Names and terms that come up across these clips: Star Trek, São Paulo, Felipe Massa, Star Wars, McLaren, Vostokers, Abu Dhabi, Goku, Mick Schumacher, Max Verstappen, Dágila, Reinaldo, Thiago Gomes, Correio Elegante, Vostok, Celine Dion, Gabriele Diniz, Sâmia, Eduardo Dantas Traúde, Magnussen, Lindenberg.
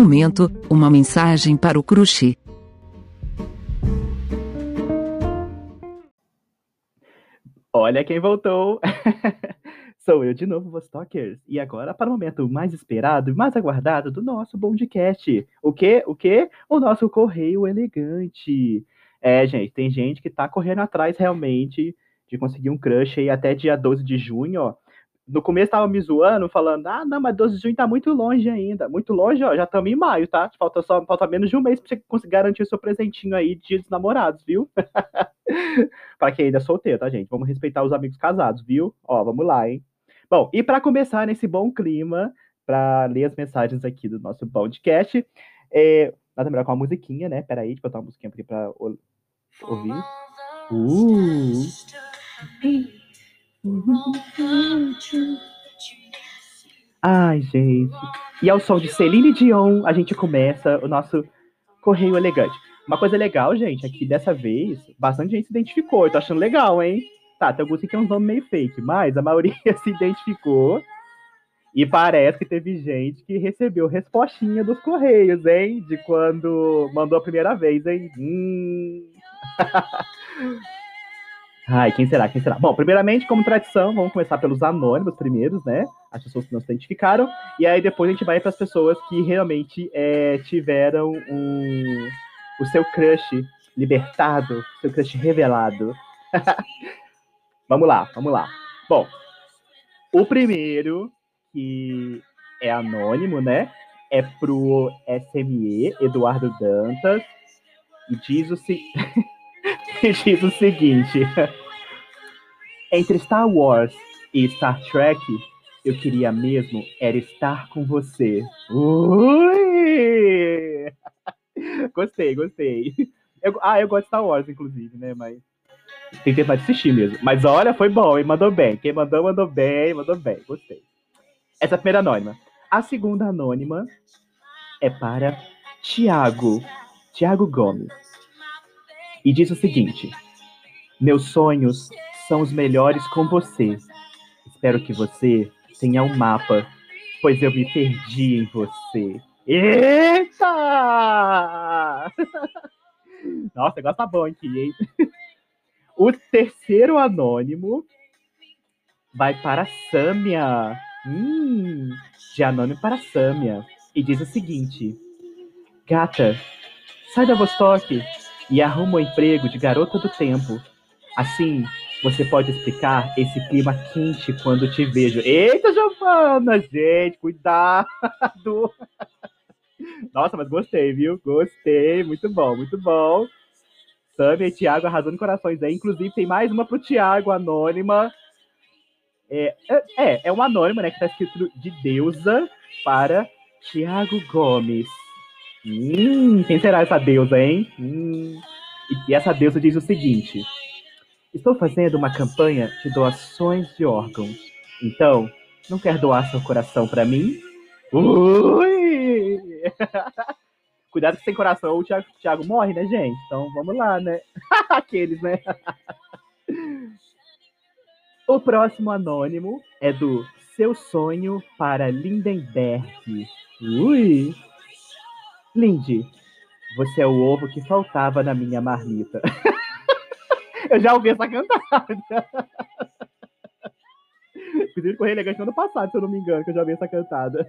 momento, uma mensagem para o crush. Olha quem voltou! Sou eu de novo, Vostokers. E agora, para o momento mais esperado e mais aguardado do nosso podcast. O quê? O quê? O nosso Correio Elegante. É, gente, tem gente que tá correndo atrás realmente de conseguir um crush aí até dia 12 de junho, ó. No começo tava me zoando, falando, ah, não, mas 12 de junho tá muito longe ainda. Muito longe, ó, já estamos em maio, tá? Falta menos de um mês pra você conseguir garantir o seu presentinho aí de Dia dos Namorados, viu? Pra quem ainda é solteiro, tá, gente? Vamos respeitar os amigos casados, viu? Ó, vamos lá, hein? Bom, e para começar nesse bom clima, para ler as mensagens aqui do nosso podcast, nada melhor com uma musiquinha, né? Peraí, deixa eu botar uma musiquinha aqui para ouvir. Ai, gente. E ao som de Celine Dion, a gente começa o nosso Correio Elegante. Uma coisa legal, gente, é que dessa vez, bastante gente se identificou. Eu tô achando legal, hein? Tá, tem alguns que é uns nomes meio fake, mas a maioria se identificou e parece que teve gente que recebeu respostinha dos correios, hein? De quando mandou a primeira vez, hein? Ai, quem será? Quem será? Bom, primeiramente, como tradição, vamos começar pelos anônimos primeiros, né? As pessoas que não se identificaram. E aí depois a gente vai para as pessoas que realmente tiveram o seu crush libertado, seu crush revelado. Vamos lá, vamos lá. Bom, o primeiro, que é anônimo, né? É pro SME, Eduardo Dantas. E diz o seguinte... diz o seguinte: entre Star Wars e Star Trek, eu queria mesmo era estar com você. Ui! Gostei, gostei. Eu gosto de Star Wars, inclusive, né? Mas tem tempo de assistir mesmo. Mas olha, foi bom, hein? Mandou bem. Quem mandou, mandou bem, mandou bem. Gostei. Essa é a primeira anônima. A segunda anônima é para Tiago Gomes. E diz o seguinte: meus sonhos são os melhores com você. Espero que você tenha um mapa, pois eu me perdi em você. Eita! Nossa, agora tá bom aqui, hein? O terceiro anônimo vai para Sâmia. De anônimo para Sâmia. E diz o seguinte: gata, sai da Vostok e arruma um emprego de garota do tempo. Assim, você pode explicar esse clima quente quando te vejo. Eita, Giovana, gente, cuidado! Nossa, mas gostei, viu? Gostei, muito bom, muito bom. Sammy e Thiago arrasando corações aí. Inclusive, tem mais uma pro Thiago, anônima. É uma anônima, né, que tá escrito de deusa para Thiago Gomes. Quem será essa deusa, hein? E essa deusa diz o seguinte: estou fazendo uma campanha de doações de órgãos. Então, não quer doar seu coração pra mim? Ui! Cuidado que sem coração o Thiago morre, né, gente? Então, vamos lá, né? Aqueles, né? O próximo anônimo é do Seu Sonho para Lindenberg. Ui! Lindy, você é o ovo que faltava na minha marmita. Eu já ouvi essa cantada. Inclusive, Correio Elegante no ano passado, se eu não me engano, que eu já ouvi essa cantada.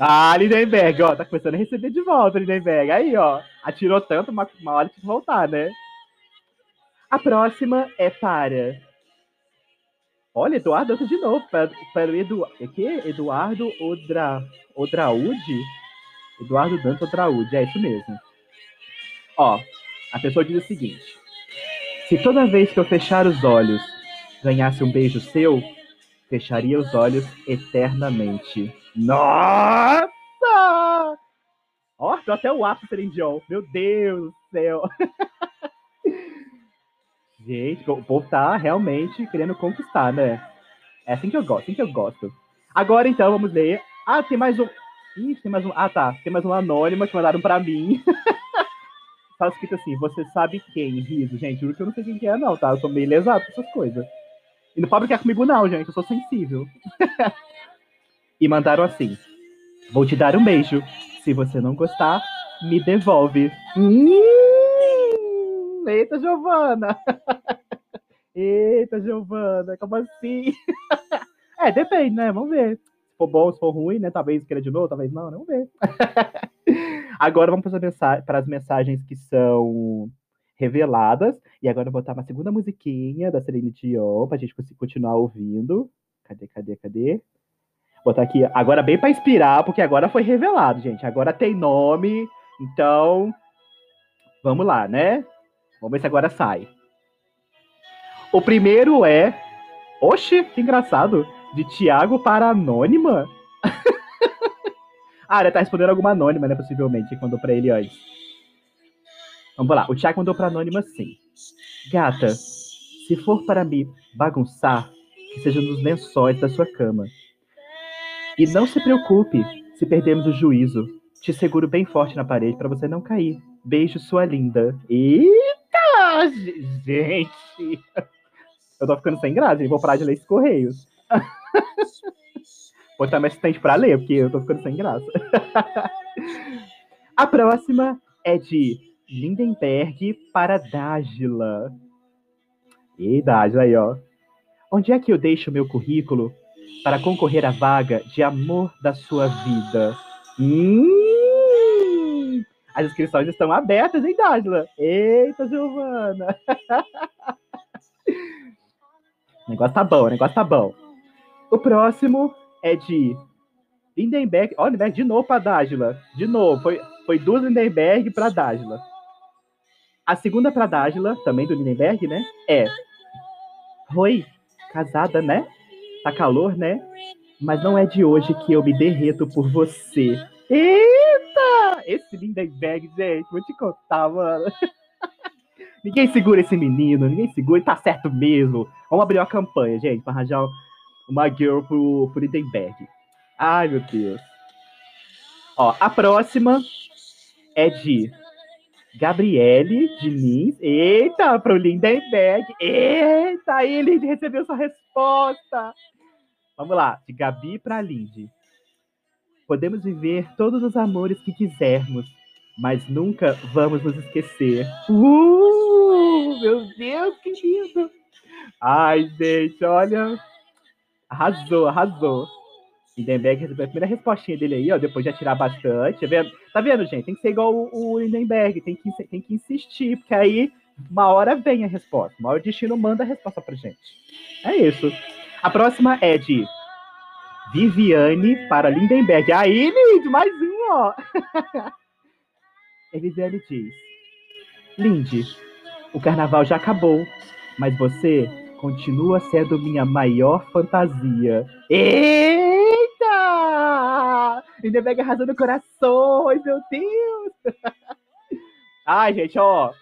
Ah, Lindenberg, ó, tá começando a receber de volta, Lindenberg. Aí, ó, atirou tanto, uma hora de voltar, né? A próxima é para... Olha, Eduardo, de novo, para o Eduardo Odraúde? Eduardo Dantas Traúde, é isso mesmo. Ó, a pessoa diz o seguinte: se toda vez que eu fechar os olhos ganhasse um beijo seu, fecharia os olhos eternamente. Nossa! Ó, tô até o ápice, Celine Dion. Meu Deus do céu. Gente, o povo tá realmente querendo conquistar, né? É assim que eu gosto, assim que eu gosto. Agora, então, vamos ler. Ah, tem mais um... Ih, tem mais um... Ah, tá. Tem mais uma anônima que mandaram pra mim. Tá escrito assim: você sabe quem? Riso. Gente, juro que eu não sei quem que é, não, tá? Eu sou meio lesado com essas coisas. E não pode brincar comigo, não, gente. Eu sou sensível. E mandaram assim: Vou te dar um beijo. Se você não gostar, me devolve. Eita, Giovana! Eita, Giovana, como assim? É, depende, né? Vamos ver. Se for bom, se for ruim, né? Talvez queira de novo, talvez não, né? Vamos ver. Agora vamos para as mensagens que são reveladas. E agora eu vou botar uma segunda musiquinha da Celine Dion pra gente conseguir continuar ouvindo. Cadê? Vou botar aqui, agora bem pra inspirar, porque agora foi revelado, gente. Agora tem nome, então vamos lá, né? Vamos ver se agora sai. O primeiro é... Oxi, que engraçado. De Thiago para Anônima. Ah, ele tá respondendo alguma anônima, né? Possivelmente, que mandou pra ele antes. Vamos lá. O Thiago mandou pra Anônima assim. Gata, se for para me bagunçar, que seja nos lençóis da sua cama. E não se preocupe se perdermos o juízo. Te seguro bem forte na parede para você não cair. Beijo, sua linda. Eita, gente. Eu tô ficando sem graça, hein? Vou parar de ler esses correios. Vou botar minha assistente pra ler, porque eu tô ficando sem graça. A próxima é de Lindenberg para Dágila. E Dágila aí, ó. Onde é que eu deixo meu currículo para concorrer à vaga de amor da sua vida? As inscrições estão abertas, hein, Dágila? Eita, Giovana! O negócio tá bom, o negócio tá bom. O próximo é de Lindenberg. Ó, Lindenberg de novo pra Dágila. De novo, foi duas Lindenberg pra Dágila. A segunda pra Dágila, também do Lindenberg, né? É. Oi, casada, né? Tá calor, né? Mas não é de hoje que eu me derreto por você. Eita! Esse Lindenberg, gente, vou te contar, mano. Ninguém segura esse menino, ninguém segura, ele tá certo mesmo. Vamos abrir uma campanha, gente, pra arranjar uma girl pro Lindenberg. Ai, meu Deus. Ó, a próxima é de Gabriele Diniz. Eita, pro Lindenberg. Eita, aí Lindy recebeu sua resposta. Vamos lá, de Gabi pra Lindy. Podemos viver todos os amores que quisermos, mas nunca vamos nos esquecer. Meu Deus, que lindo. Ai, gente, olha. Arrasou, arrasou. Lindenberg recebeu a primeira respostinha dele aí, ó. Depois de atirar bastante. Tá vendo, gente? Tem que ser igual o Lindenberg. Tem que insistir, porque aí uma hora vem a resposta. Uma hora o destino manda a resposta pra gente. É isso. A próxima é de Viviane para Lindenberg. Aí, lindo, mais um, ó. Viviane diz: Lindy, o carnaval já acabou, mas você continua sendo minha maior fantasia. Eita! Lindenberg arrasando corações, meu Deus! Ai, gente, ó.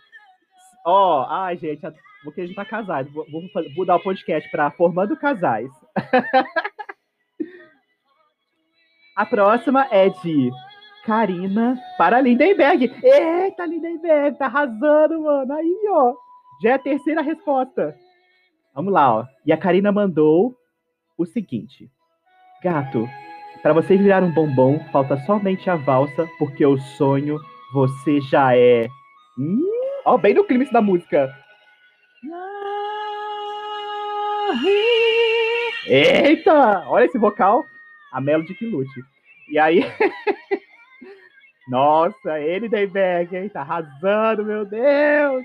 Ó, ai, gente, porque a gente tá casado. Vou dar o podcast pra Formando Casais. A próxima é de Karina para Lindenberg. Eita, Lindenberg, tá arrasando, mano. Aí, ó, já é a terceira resposta. Vamos lá, ó. E a Karina mandou o seguinte. Gato, pra você virar um bombom, falta somente a valsa, porque o sonho você já é. Ó, bem no clima isso da música. Eita, olha esse vocal. A Melody que lute. E aí... Nossa, ele Lindenberg, hein? Tá arrasando, meu Deus!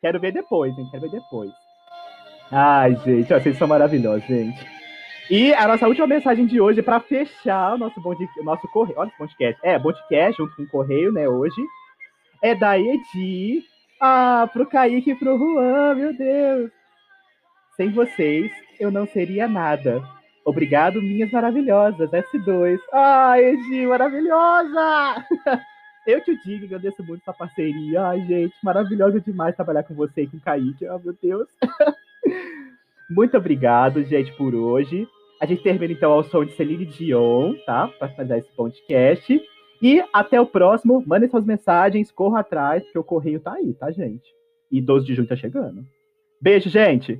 Quero ver depois, hein? Quero ver depois. Ai, gente, ó, vocês são maravilhosos, gente. E a nossa última mensagem de hoje, pra fechar o nosso correio. Olha esse podcast. É, podcast junto com o correio, né, hoje. É da Edi. Ah, pro Kaique e pro Juan, meu Deus! Sem vocês, eu não seria nada. Obrigado, minhas maravilhosas, S2. Ai, Edi, maravilhosa! Eu te digo, agradeço muito essa parceria. Ai, gente, maravilhosa demais trabalhar com você e com o Kaique. Ai, meu Deus. Muito obrigado, gente, por hoje. A gente termina, então, ao som de Celine Dion, tá? Para fazer esse podcast. E até o próximo. Mandem suas mensagens, corra atrás, porque o correio tá aí, tá, gente? E 12 de junho tá chegando. Beijo, gente!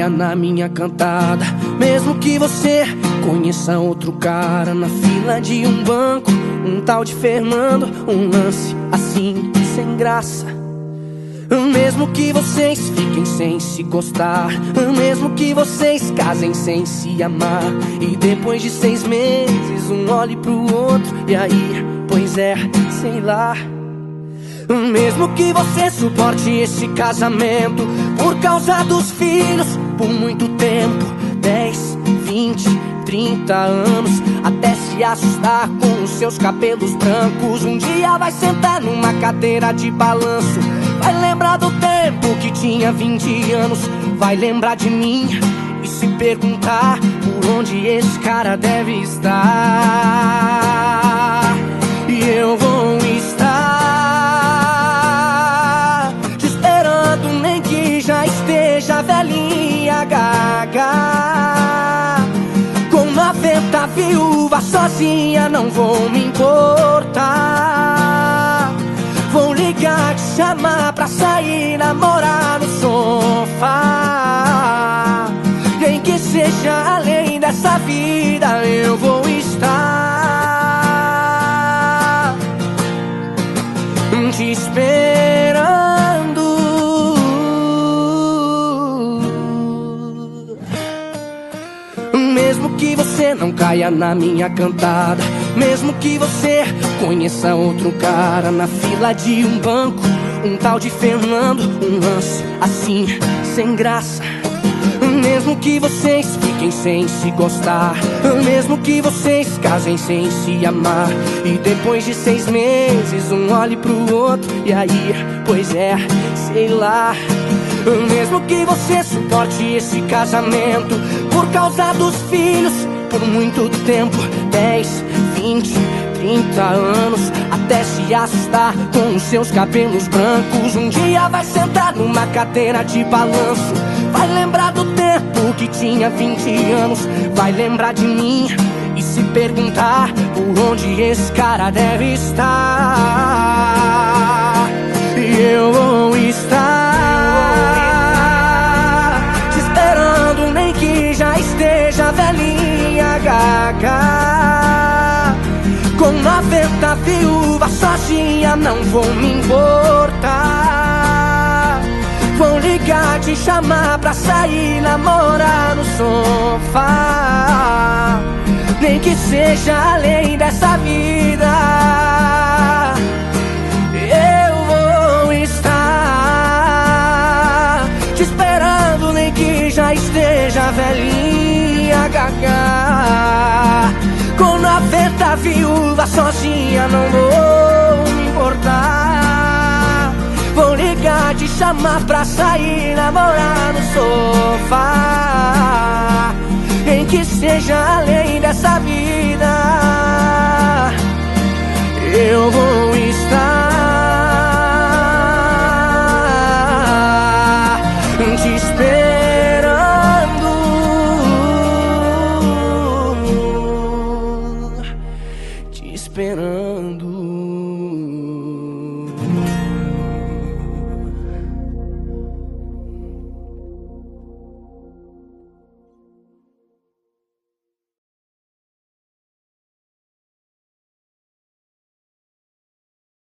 caia na minha cantada. Mesmo que você conheça outro cara na fila de um banco, um tal de Fernando, um lance assim, sem graça. Mesmo que vocês fiquem sem se gostar, mesmo que vocês casem sem se amar, e depois de 6 meses um olhe pro outro, e aí, pois é, sei lá. Mesmo que você suporte esse casamento por causa dos filhos por muito tempo, 10, 20, 30 anos, até se assustar com os seus cabelos brancos, um dia vai sentar numa cadeira de balanço, vai lembrar do tempo que tinha 20 anos, vai lembrar de mim e se perguntar por onde esse cara deve estar. E eu vou estar velhinha gaga, com uma venta viúva sozinha, não vou me importar. Vou ligar, te chamar pra sair, namorar no sofá. Nem que seja além dessa vida, eu vou estar te esperando. Mesmo que você não caia na minha cantada, mesmo que você conheça outro cara na fila de um banco, um tal de Fernando, um lance assim, sem graça. Mesmo que vocês fiquem sem se gostar, mesmo que vocês casem sem se amar, e depois de 6 meses um olhe pro outro, e aí, pois é, sei lá. Mesmo que você suporte esse casamento por causa dos filhos por muito tempo, 10, 20, 30 anos, até se assustar com os seus cabelos brancos, um dia vai sentar numa cadeira de balanço, vai lembrar do tempo que tinha 20 anos, vai lembrar de mim e se perguntar por onde esse cara deve estar. E eu vou estar velhinha gaga, com uma venta viúva sozinha, não vou me importar. Vou ligar, te chamar pra sair, namorar no sofá. Nem que seja além dessa vida, eu vou estar te esperando, nem que já esteja velhinha gaga, com uma venta viúva sozinha, não vou me importar. Vou ligar, te chamar pra sair, namorar no sofá. Nem que seja além dessa vida, eu vou estar te esperando. Esperando.